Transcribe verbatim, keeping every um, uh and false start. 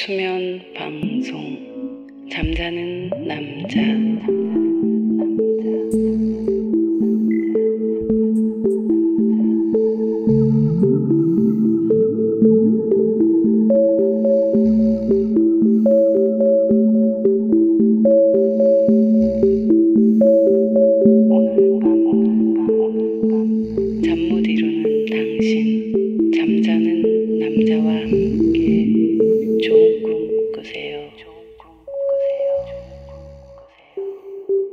수면 방송 잠자는 남자. 좋은 꿈 꾸세요. 좋은 꿈 꾸세요. 좋은 꿈 꾸세요.